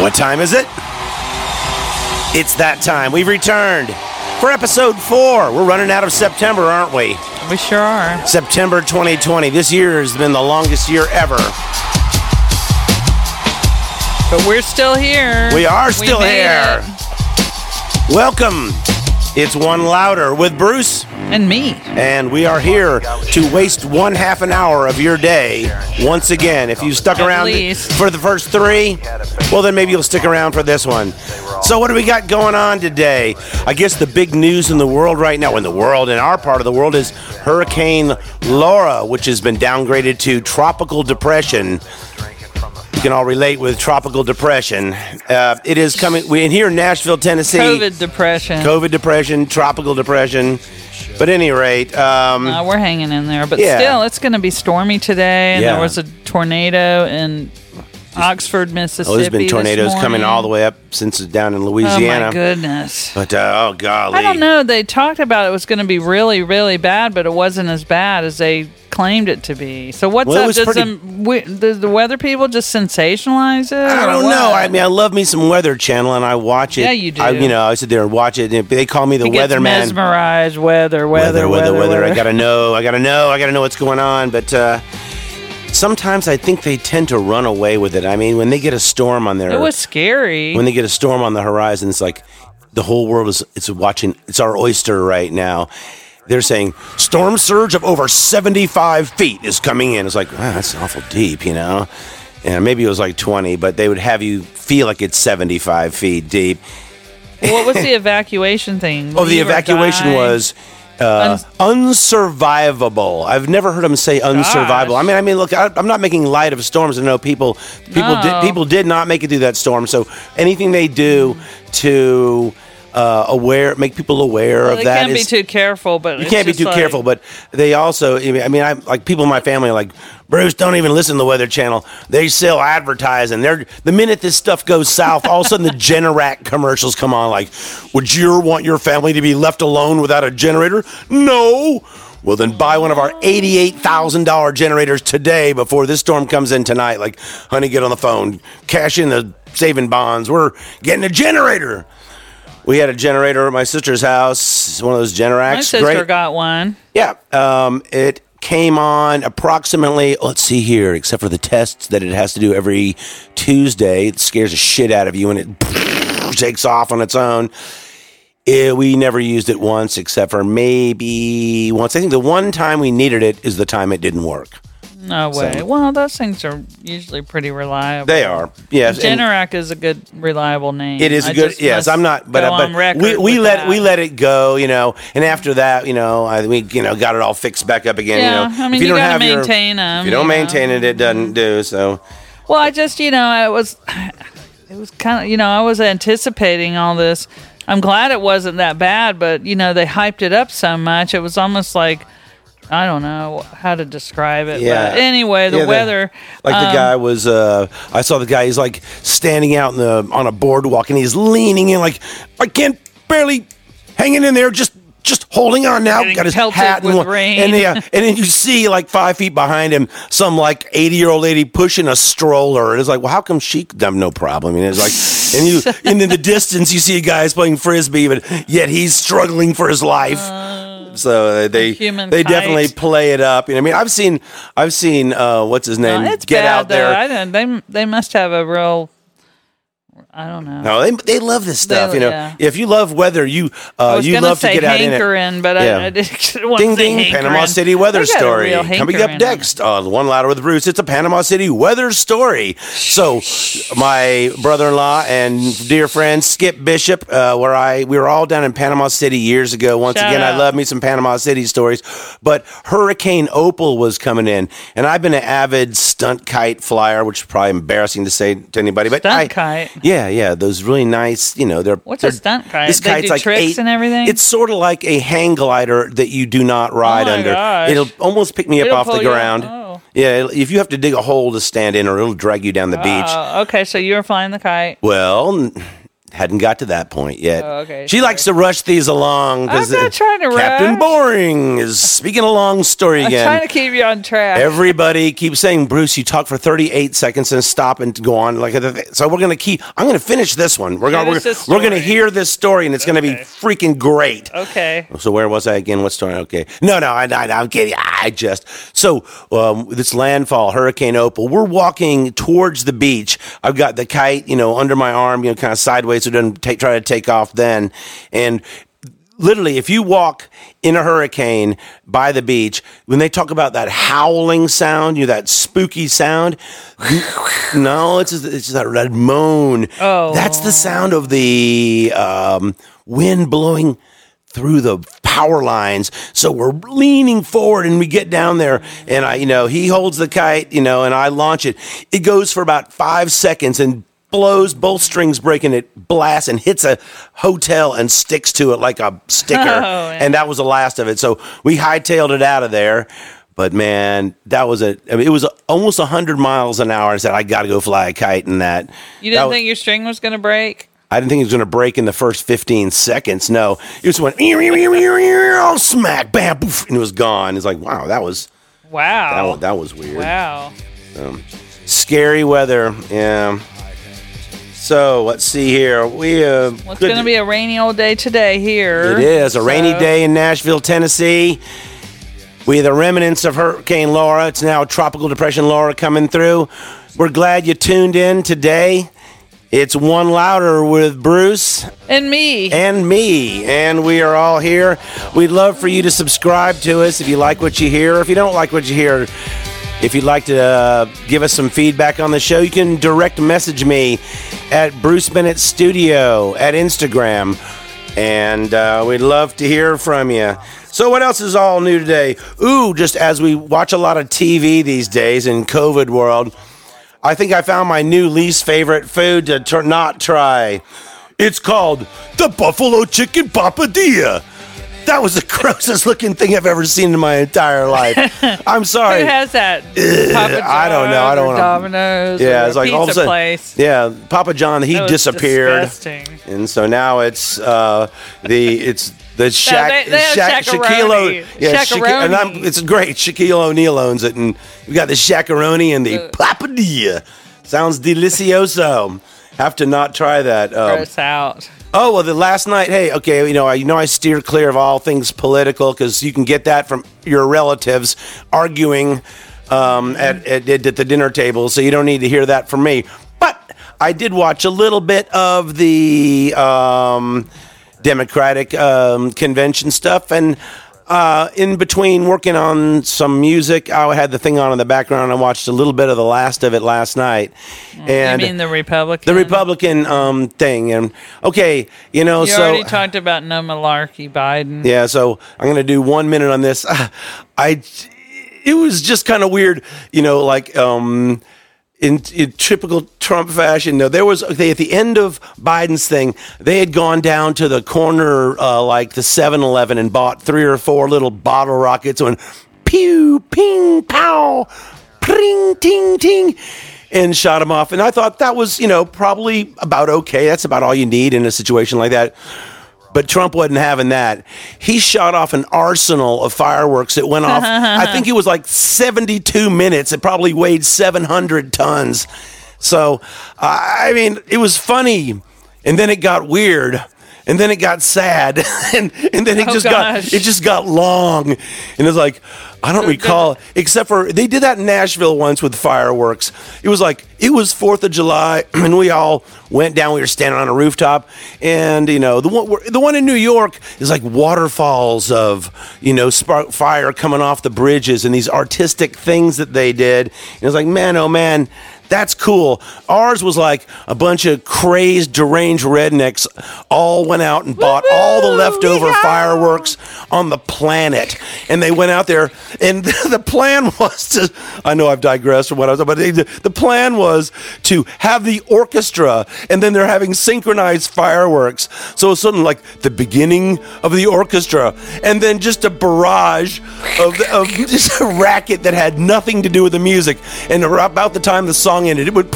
What time is it? It's that time. We've returned for episode 4. We're running out of September, aren't we? We sure are. September 2020. This year has been the longest year ever. But we're still here. We are still here. Welcome. It's One Louder with Bruce. And me. And we are here to waste one half an hour of your day once again. If you stuck around for the first 3, well, then maybe you'll stick around for this one. So what do we got going on today? I guess the big news in the world right now, in our part of the world, is Hurricane Laura, which has been downgraded to tropical depression. You can all relate with tropical depression. It is coming. We're here in Nashville, Tennessee. COVID depression, tropical depression. But at any rate, we're hanging in there. But still, it's going to be stormy today. And there was a tornado in Oxford, Mississippi. Oh, there's been tornadoes coming all the way up since it's down in Louisiana. Oh my goodness! But oh golly, I don't know. They talked about it was going to be really, really bad, but it wasn't as bad as they claimed it to be. So what's up? Does the weather people just sensationalize it? I don't know. I mean, I love me some Weather Channel, and I watch it. Yeah, you do. I sit there and watch it, and they call me the weatherman. Mesmerized weather. I gotta know what's going on, but. Sometimes I think they tend to run away with it. I mean, when they get a storm on their... It was scary. When they get a storm on the horizon, it's like the whole world is watching. It's our oyster right now. They're saying, storm surge of over 75 feet is coming in. It's like, wow, that's awful deep, And maybe it was like 20, but they would have you feel like it's 75 feet deep. What was the evacuation thing? The evacuation was... unsurvivable. I've never heard them say unsurvivable. Gosh. I mean, look, I'm not making light of storms. I know people did not make it through that storm. So anything they do to make people aware of that. You can't be too careful, but they also. I mean, people in my family are like, Bruce, don't even listen to the Weather Channel. They sell advertising. The minute this stuff goes south, all of a sudden the Generac commercials come on. Like, would you want your family to be left alone without a generator? No. Well, then buy one of our $88,000 generators today before this storm comes in tonight. Like, honey, get on the phone, cash in the saving bonds. We're getting a generator. We had a generator at my sister's house, one of those Generacs. My sister got one. Yeah. It came on approximately, let's see here, except for the tests that it has to do every Tuesday. It scares the shit out of you and it takes off on its own. We never used it once except for maybe once. I think the one time we needed it is the time it didn't work. No way. So, well, those things are usually pretty reliable. They are. Yes. Generac is a good reliable name. It is good. Yes, I'm not. But we let it go. And after that, we got it all fixed back up again. Yeah. I mean, you got to maintain them. If you don't maintain it, it doesn't do so. Well, I just it was kind of I was anticipating all this. I'm glad it wasn't that bad, but they hyped it up so much. It was almost like. I don't know how to describe it. Yeah. But anyway, the weather. The guy was, I saw the guy, he's like standing out on a boardwalk and he's leaning in like, I can't barely hanging in there, just holding on now. Got his hat with rain. And then you see like 5 feet behind him, some like 80-year-old lady pushing a stroller. And it's like, well, how come she have no problem? And it's like, and in the distance you see a guy playing frisbee, but yet he's struggling for his life. So they definitely play it up. I mean, I've seen what's his name get out there. I don't. They must have a real. I don't know. No, they love this stuff. Yeah. If you love weather, you love to get out in it. I didn't want to say hankering. Ding ding! Panama City weather story coming up next on One Louder with Bruce. It's a Panama City weather story. So my brother-in-law and dear friend Skip Bishop, we were all down in Panama City years ago. Once again, I love me some Panama City stories. But Hurricane Opal was coming in, and I've been an avid stunt kite flyer, which is probably embarrassing to say to anybody. But kite. Yeah. Yeah, those really nice, they're... What's a stunt kite? This kite's like tricks and everything? It's sort of like a hang glider that you do not ride under. Gosh. It'll almost pick me up off the ground. Oh. Yeah, if you have to dig a hole to stand in or it'll drag you down the beach. Okay, so you were flying the kite. Well... Hadn't got to that point yet. Oh, okay. She likes to rush these along. I'm not trying to rush. Captain Boring is speaking a long story again. I'm trying to keep you on track. Everybody keeps saying, Bruce, you talk for 38 seconds and stop and go on. Like, so we're going to keep, I'm going to finish this one. We're going to hear this story, and it's going to be freaking great. Okay. So where was I again? What story? Okay. No, I'm kidding. So it's landfall, Hurricane Opal. We're walking towards the beach. I've got the kite, under my arm, kind of sideways. So doesn't try to take off then. And literally, if you walk in a hurricane by the beach, when they talk about that howling sound, that spooky sound, no, it's just that red moan. Oh. That's the sound of the wind blowing through the power lines. So we're leaning forward, and we get down there, and I, he holds the kite, and I launch it. It goes for about 5 seconds and blows, both strings breaking, it blasts and hits a hotel and sticks to it like a sticker. And that was the last of it. So we hightailed it out of there. But man, that was it was almost 100 miles an hour. I said, I got to go fly a kite in that. You didn't think your string was going to break? I didn't think it was going to break in the first 15 seconds. No, it just went smack, bam, poof, and it was gone. It's like, wow, that was weird. Wow. Scary weather. Yeah. So let's see here. It's going to be a rainy old day today here. It is a rainy day in Nashville, Tennessee. We have the remnants of Hurricane Laura. It's now Tropical Depression Laura coming through. We're glad you tuned in today. It's One Louder with Bruce. And me. And me. And we are all here. We'd love for you to subscribe to us if you like what you hear. If you don't like what you hear, if you'd like to give us some feedback on the show, you can direct message me at Bruce Bennett Studio at Instagram, and we'd love to hear from you. So what else is all new today? Ooh, just as we watch a lot of TV these days in COVID world, I think I found my new least favorite food to not try. It's called the Buffalo Chicken Papadilla. That was the grossest looking thing I've ever seen in my entire life. I'm sorry. Who has that? Papa John, I don't know. I don't want to. Domino's. Yeah, it's like all of a sudden. Place. Yeah, Papa John. He disappeared, disgusting. And so now it's Shaquille. It's great. Shaquille O'Neal owns it, and we got the shakaroni and the papadilla. Sounds delicioso. Have to not try that. Gross out. Oh, well, the last night, hey, okay, I steer clear of all things political because you can get that from your relatives arguing at the dinner table, so you don't need to hear that from me. But I did watch a little bit of the Democratic convention stuff, and in between working on some music, I had the thing on in the background. I watched a little bit of the last of it last night. And you mean the Republican? The Republican thing. And okay, you already talked about no malarkey, Biden. Yeah, so I'm going to do 1 minute on this. It was just kind of weird, In typical Trump fashion, no, there was at the end of Biden's thing, they had gone down to the corner, like the 7-Eleven, and bought 3 or 4 little bottle rockets and pew, ping, pow, pring, ting, ting, and shot them off. And I thought that was, probably about okay. That's about all you need in a situation like that. But Trump wasn't having that. He shot off an arsenal of fireworks that went off. I think it was like 72 minutes. It probably weighed 700 tons. So, I mean, it was funny. And then it got weird. And then it got sad. And then it just got long. And it was like, I don't recall, except for they did that in Nashville once with fireworks. It was like, it was 4th of July, and we all went down. We were standing on a rooftop, and, the one in New York is like waterfalls of, fire coming off the bridges and these artistic things that they did. And it was like, man, oh, man, that's cool. Ours was like a bunch of crazed, deranged rednecks all went out and bought all the leftover fireworks on the planet. And they went out there. And the plan was I know I've digressed from what I was about, but the plan was to have the orchestra, and then they're having synchronized fireworks. So it's suddenly like the beginning of the orchestra, and then just a barrage of just a racket that had nothing to do with the music. And about the time the song ended, it would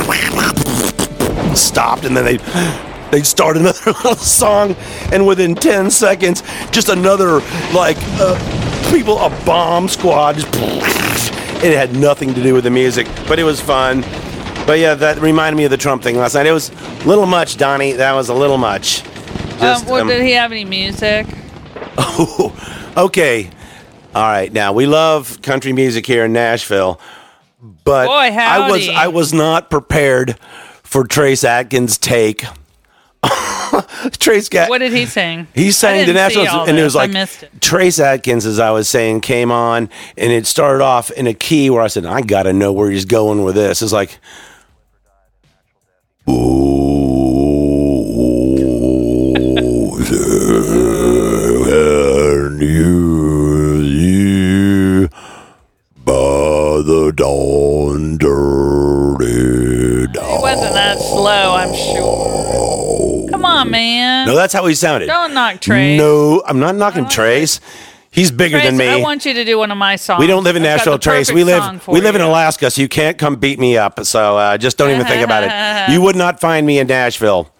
stopped, and then they They start another little song, and within 10 seconds, just another, like, a bomb squad. Just, it had nothing to do with the music, but it was fun. But yeah, that reminded me of the Trump thing last night. It was a little much, Donnie. That was a little much. Just, did he have any music? Oh, okay. All right. Now, we love country music here in Nashville, but boy, I was not prepared for Trace Adkins' take. What did he sing? He sang the national, and it was like Trace Adkins, as I was saying, came on, and it started off in a key where I said, "I gotta know where he's going with this." It's like, "Oh, there and you by the dawn, dirty dawn." It wasn't that slow, I'm sure. Come on, man. No, that's how he sounded. Don't knock Trace. No, I'm not knocking Trace. He's bigger than me. I want you to do one of my songs. We don't live in Nashville, Trace. We live in Alaska, so you can't come beat me up. So just don't even think about it. You would not find me in Nashville.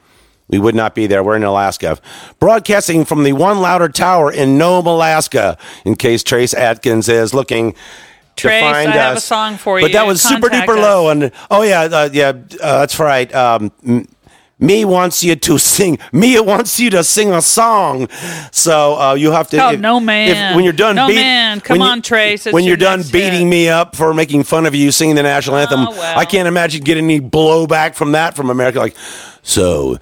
We would not be there. We're in Alaska. Broadcasting from the One Louder Tower in Nome, Alaska, in case Trace Adkins is looking to find us. Trace, I have a song for you. But that was super duper low. And that's right. Mia wants you to sing a song. So you have to. Oh, no, man. When you're done Trace. When you're done beating me up for making fun of you singing the national anthem, I can't imagine getting any blowback from that from America. Like, so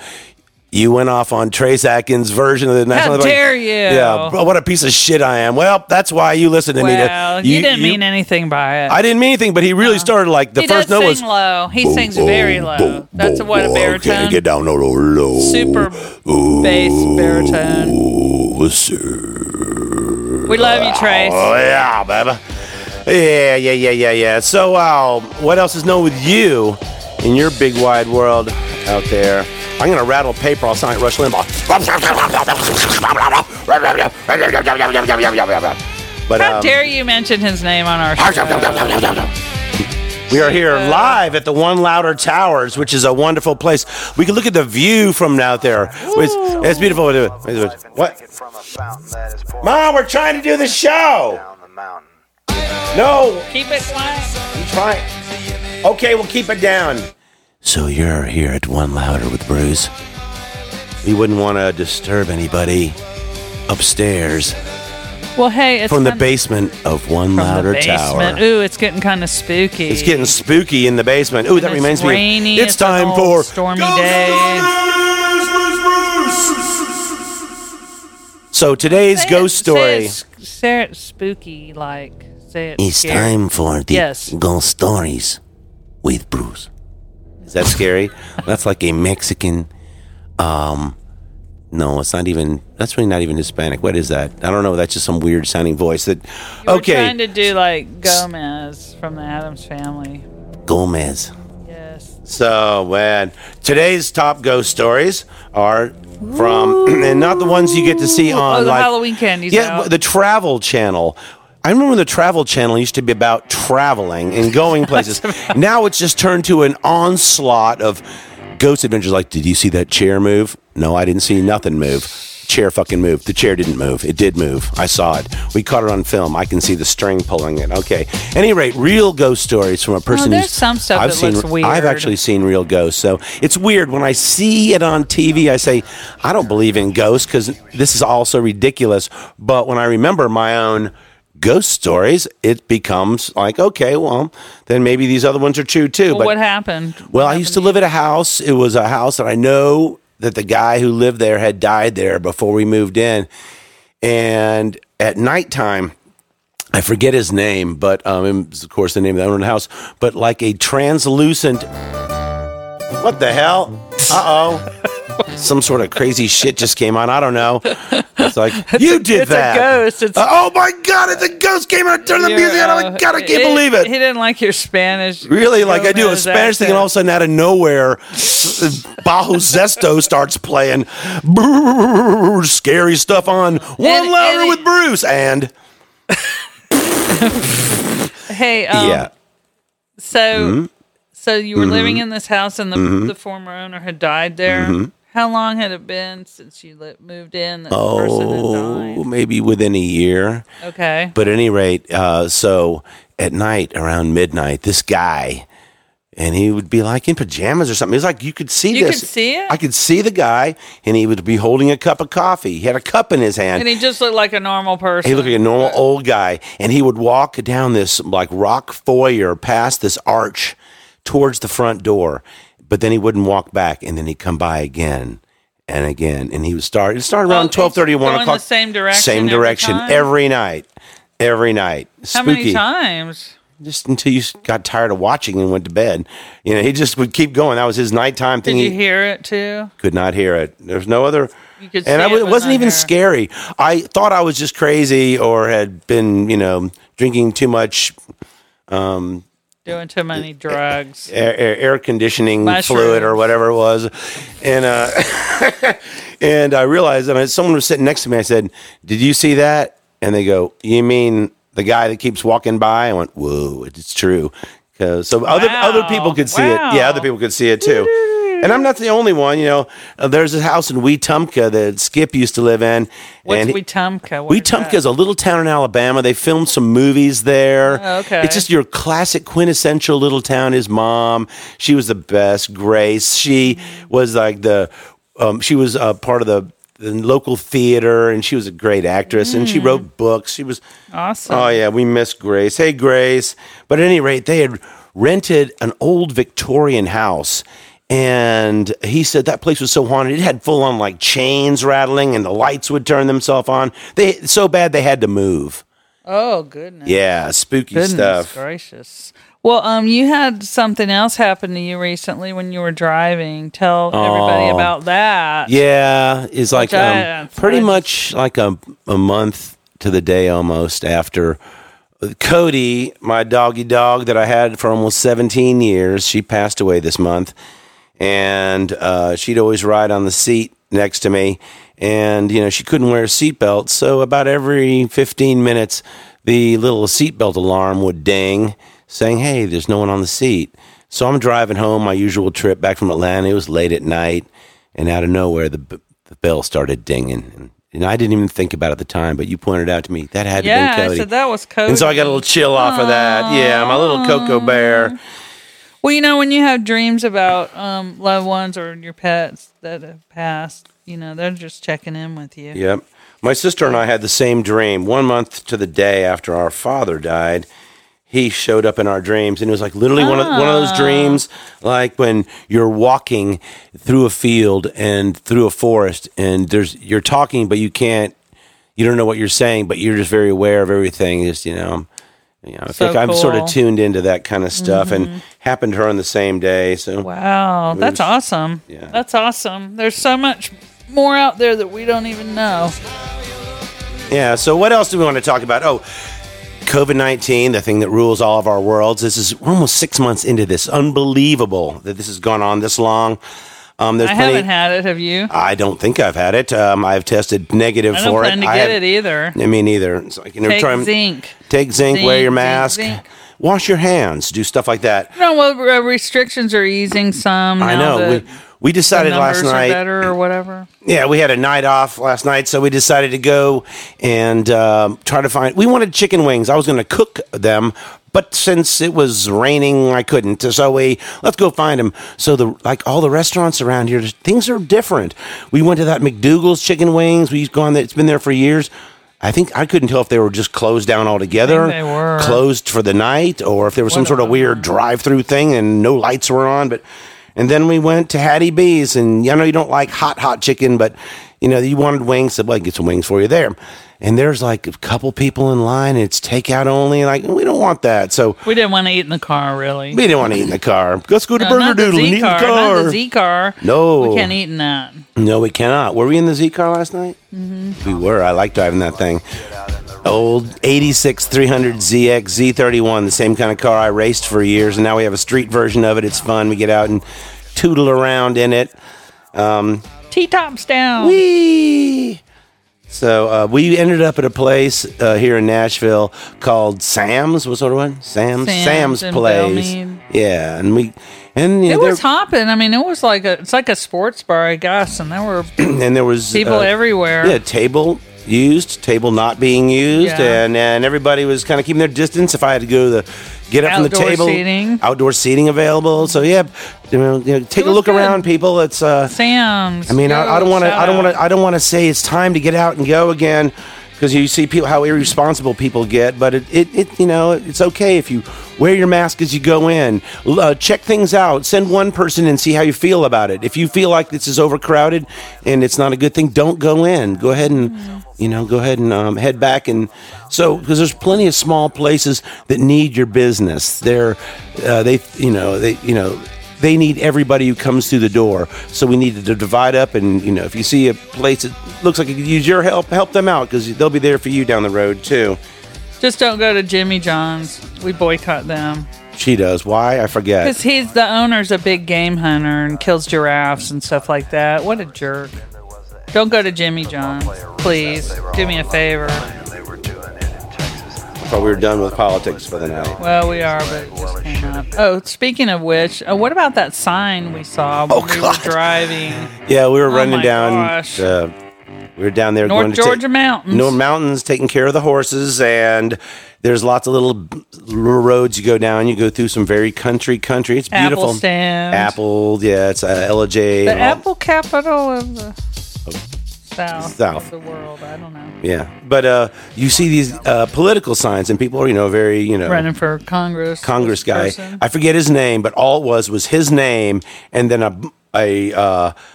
you went off on Trace Adkins' version of the national anthem. How dare you? Yeah, what a piece of shit I am. Well, that's why you listen to me. Well, you didn't mean anything by it. I didn't mean anything, but he really started like the first note was low. He sings very low. That's what a baritone. Can't get down no low. Super bass baritone. We love you, Trace. Oh yeah, baby. Yeah. So, what else is known with you in your big wide world out there? I'm going to rattle paper all night, Rush Limbaugh. But, how dare you mention his name on our show? We are here live at the One Louder Towers, which is a wonderful place. We can look at the view from out there. It's beautiful. What? Mom, we're trying to do the show. No. Keep it quiet. Trying. Okay, we'll keep it down. So you're here at One Louder with Bruce. We wouldn't want to disturb anybody upstairs. Well, hey, it's from the basement of One Louder Tower. Ooh, it's getting kind of spooky. It's getting spooky in the basement. Ooh, that reminds me. It's time for Stormy Days. So today's ghost story. Say it spooky, like say it. It's time for the ghost stories with Bruce. Is that scary? That's like a Mexican. No, it's not even. That's really not even Hispanic. What is that? I don't know. That's just some weird sounding voice. That you were trying to do like Gomez from the Addams Family. Gomez. Yes. So man, today's top ghost stories are from and not the ones you get to see on the Halloween candies. Yeah, the Travel Channel. I remember the Travel Channel used to be about traveling and going places. Now it's just turned to an onslaught of ghost adventures. Like, did you see that chair move? No, I didn't see nothing move. Chair fucking moved. The chair didn't move. It did move. I saw it. We caught it on film. I can see the string pulling it. Okay. At any rate, real ghost stories from a person who's... some stuff I've seen, looks weird. I've actually seen real ghosts. So it's weird. When I see it on TV, I say, I don't believe in ghosts because this is all so ridiculous. But when I remember my own... ghost stories, it becomes like, okay, well, then maybe these other ones are true too. Well, but what happened? Well, I used to live at a house. It was a house that I know that the guy who lived there had died there before we moved in. And at nighttime, I forget his name, but it was, of course, the name of the owner of the house, but like a translucent... What the hell? Uh-oh. Some sort of crazy shit just came on. I don't know. It's like, it's that. It's a ghost. Oh, my God. It's a ghost came out during the music. Oh, my God. I can't believe it. He didn't like your Spanish. Really? Like, I do a Spanish thing, and all of a sudden, out of nowhere, Bajo Zesto starts playing scary stuff on One Louder with Bruce. And... Hey, So you were living in this house, and the former owner had died there. How long had it been since you moved in? That person had died? Maybe within a year. Okay. But at any rate, so at night around midnight, this guy, and he would be like in pajamas or something. It was like you could see this. You could see it? I could see the guy, and he would be holding a cup of coffee. He had a cup in his hand. And he just looked like a normal person. He looked like a normal old guy. And he would walk down this like rock foyer past this arch towards the front door. But then he wouldn't walk back, and then he'd come by again and again. And he would start. It started around 12:30, 1 o'clock. The same direction. Same direction every night. Every night. Spooky. How many times? Just until you got tired of watching and went to bed. You know, he just would keep going. That was his nighttime thing. Did you hear it too? Could not hear it. There's no other. You could see it, it wasn't even scary. I thought I was just crazy or had been, you know, drinking too much. Doing too many drugs, air conditioning mushrooms, fluid, or whatever it was, and and I realized. I mean, someone was sitting next to me. I said, "Did you see that?" And they go, "You mean the guy that keeps walking by?" I went, "Whoa, it's true." So other people could see it. Yeah, other people could see it too. And I'm not the only one, you know. There's a house in Weetumpka that Skip used to live in. What's Weetumpka? Weetumpka is a little town in Alabama. They filmed some movies there. Oh, okay. It's just your classic, quintessential little town. His mom, she was the best, Grace. She was like she was part of the local theater, and she was a great actress, and she wrote books. She was awesome. Oh, yeah, we miss Grace. Hey, Grace. But at any rate, they had rented an old Victorian house. And he said that place was so haunted. It had full on like chains rattling and the lights would turn themselves on. So bad they had to move. Oh, goodness. Yeah, spooky stuff. Goodness gracious. Well, you had something else happen to you recently when you were driving. Tell everybody about that. Yeah, it's like pretty much like a month to the day almost after Cody, my doggy dog that I had for almost 17 years. She passed away this month. And she'd always ride on the seat next to me. And, you know, she couldn't wear a seatbelt. So about every 15 minutes, the little seatbelt alarm would ding, saying, hey, there's no one on the seat. So I'm driving home, my usual trip back from Atlanta. It was late at night. And out of nowhere, the bell started dinging. And I didn't even think about it at the time, but you pointed out to me, that had to be Cody. Yeah, I said that was Cody. And so I got a little chill off of that. Yeah, my little Cocoa Bear. Well, you know, when you have dreams about loved ones or your pets that have passed, you know, they're just checking in with you. Yep. My sister and I had the same dream. 1 month to the day after our father died, he showed up in our dreams. And it was like literally one of those dreams, like when you're walking through a field and through a forest and you're talking, but you don't know what you're saying, but you're just very aware of everything. Just, you know. You know, I think I'm sort of tuned into that kind of stuff, and happened to her on the same day. So wow, that's awesome. Yeah. That's awesome. There's so much more out there that we don't even know. Yeah, so what else do we want to talk about? Oh, COVID-19, the thing that rules all of our worlds. We're almost 6 months into this. Unbelievable that this has gone on this long. I haven't had it, have you? I don't think I've had it. I've tested negative for it. I don't plan to get it either. I mean, neither. It's like, you know, Take zinc, wear your mask. Wash your hands, do stuff like that. No, well, restrictions are easing some. I know. We decided last night. Better or whatever. Yeah, we had a night off last night, so we decided to go and try to find. We wanted chicken wings. I was going to cook them. But since it was raining, I couldn't. So let's go find them. So all the restaurants around here, things are different. We went to that McDougal's chicken wings. We've gone there. It's been there for years. I think I couldn't tell if they were just closed down altogether, I think they were closed for the night, or if there was some sort of weird drive-through thing and no lights were on. And then we went to Hattie B's, and I know you don't like hot chicken, but you know you wanted wings, so I get some wings for you there. And there's like a couple people in line, and it's takeout only. Like, we don't want that. So we didn't want to eat in the car, really. We didn't want to eat in the car. Let's go to Burger Doodle and eat in the car. Not the Z car. No. We can't eat in that. No, we cannot. Were we in the Z car last night? Mm-hmm. We were. I like driving that thing. Old 86 300 ZX, Z31, the same kind of car I raced for years. And now we have a street version of it. It's fun. We get out and tootle around in it. T-tops down. Whee! So we ended up at a place here in Nashville called Sam's. What sort of one? Sam's Place. Belmead. Yeah, and we And it was hopping. I mean, it was like it's like a sports bar, I guess. And there were and there was people everywhere. Yeah, table used, table not being used, and everybody was kind of keeping their distance. If I had to go to the get up outdoor from the table, seating. Outdoor seating available. So yeah, you know take a look around, people. It's Sam's. I mean, I don't want to say it's time to get out and go again, because you see people how irresponsible people get. But it you know, it's okay if you wear your mask as you go in. Check things out. Send one person and see how you feel about it. If you feel like this is overcrowded and it's not a good thing, don't go in. Go ahead and head back. And so, because there's plenty of small places that need your business. They need everybody who comes through the door. So we need to divide up, and if you see a place that looks like it could use your help them out, because they'll be there for you down the road too. Just don't go to Jimmy John's. We boycott them. She does. Why? I forget. Because the owner's a big game hunter and kills giraffes and stuff like that. What a jerk. Don't go to Jimmy John's. Please. Do me a favor. I thought we were done with politics for the night. Well, we are, but it just came up. Oh, speaking of which, what about that sign we saw when we were driving? Yeah, we were running down. We were down there North Georgia Mountains. North Mountains, taking care of the horses, and there's lots of little roads you go down. You go through some very country. It's beautiful. Apple stand. Apple, yeah, it's LJ. The apple capital of the south of the world. I don't know. Yeah, but you see these political signs, and people are, very, running for Congress. Congress guy. Person. I forget his name, but all it was his name, and then a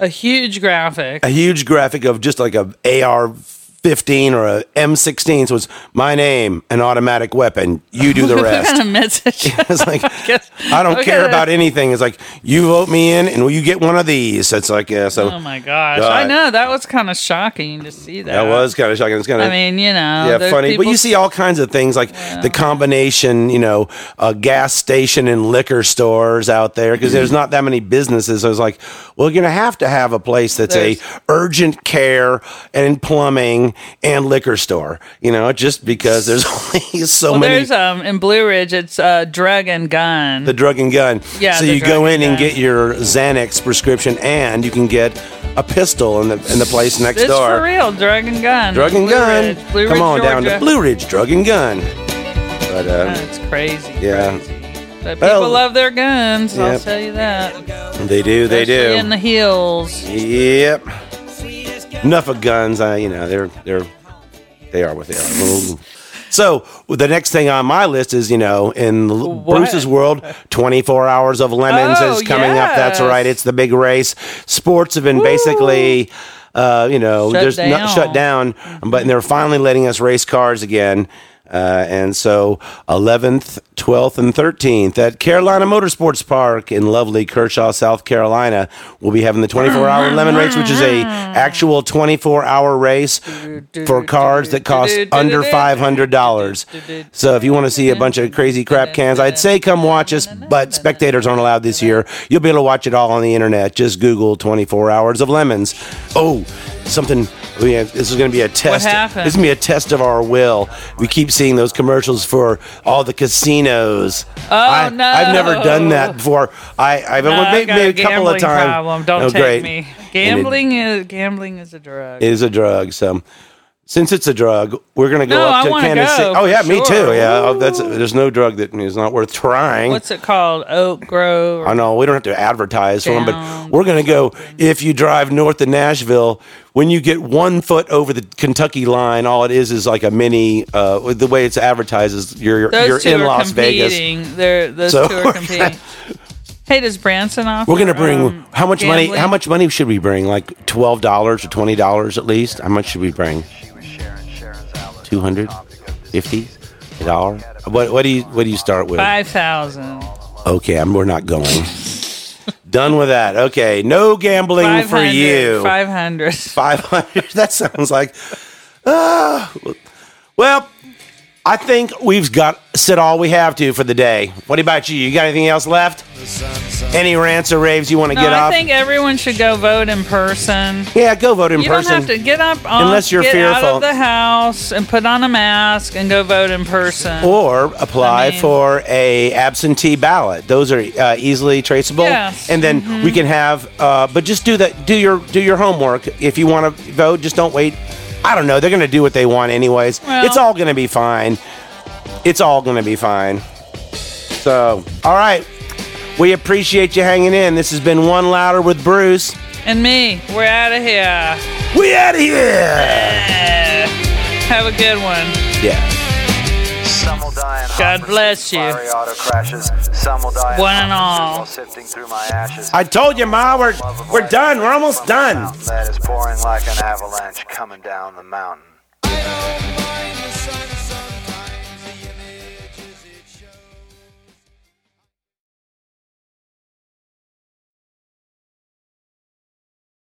huge graphic. A huge graphic of just like a AR-15 or a M16. So it's my name, an automatic weapon. You do the rest. What kind of message? It's like, I don't care about anything. It's like, you vote me in and you get one of these. It's like, yeah. So, oh my gosh. I know. That was kind of shocking to see that. That was kind of shocking. It's kind of, yeah, funny. But you see all kinds of things like the combination, gas station and liquor stores out there, because there's not that many businesses. So it's like, well, you're going to have a place that's a urgent care and plumbing and liquor store, just because there's only many. There's in Blue Ridge, it's Drug and Gun. The Drug and Gun. Yeah. So you go in and get your Xanax prescription, and you can get a pistol in the place next door. It's for real, Drug and Gun. Drug and Gun. Come on down to Blue Ridge Drug and Gun. But it's crazy. Yeah. Crazy. But people love their guns. Yep. I'll tell you that. They do. They do. Especially in the hills. Yep. Enough of guns, they are what they are. So the next thing on my list is, in Bruce's world, 24 Hours of Lemons is coming up. That's right. It's the big race. Sports have been basically, shut down, but they're finally letting us race cars again. And so 11th, 12th, and 13th at Carolina Motorsports Park in lovely Kershaw, South Carolina, we'll be having the 24-hour lemon race, which is a actual 24-hour race for cars that cost under $500. So if you want to see a bunch of crazy crap cans, I'd say come watch us, but spectators aren't allowed this year. You'll be able to watch it all on the internet. Just Google 24 Hours of Lemons. Oh, something. This is going to be a test. What happened? This is going to be a test of our will. We keep seeing those commercials for all the casinos. Oh, no. I've never done that before. I've maybe a couple of times. Don't take me. Gambling is a drug. It is a drug. So since it's a drug, we're going to go up to Kansas City. Oh, yeah, sure. Me too. Yeah, there's no drug that is not worth trying. What's it called? Oak Grove? I know. We don't have to advertise for them, but we're going to go, if you drive north of Nashville, when you get 1 foot over the Kentucky line, all it is like a mini. The way it's advertised is you're in Las Vegas. Those two are competing. Hey, does Branson offer? We're gonna bring how much gambling? Money? How much money should we bring? Like $12 or $20 at least. How much should we bring? $250? What do you start with? 5,000. Okay, we're not going. Done with that. Okay, no gambling for you. 500. That sounds like. Well, I think we've got said all we have to for the day. What about you? You got anything else left? Any rants or raves you want to get up? I think everyone should go vote in person. Yeah, go vote in person. You don't have to get up unless you're fearful. Out of the house and put on a mask and go vote in person. Or apply for a absentee ballot. Those are easily traceable. Yes. And then we can have. But just do that. Do your homework. If you want to vote, just don't wait. I don't know. They're going to do what they want anyways. Well, it's all going to be fine. It's all going to be fine. So, all right. We appreciate you hanging in. This has been One Louder with Bruce. And me. We're out of here. We out of here. Yeah. Have a good one. Yeah. Some will die in God bless you. Auto crashes. Some will die one and all. Sifting through my ashes. I told you, Ma, we're done. We're almost done. That is pouring like an avalanche coming down the mountain. I don't mind.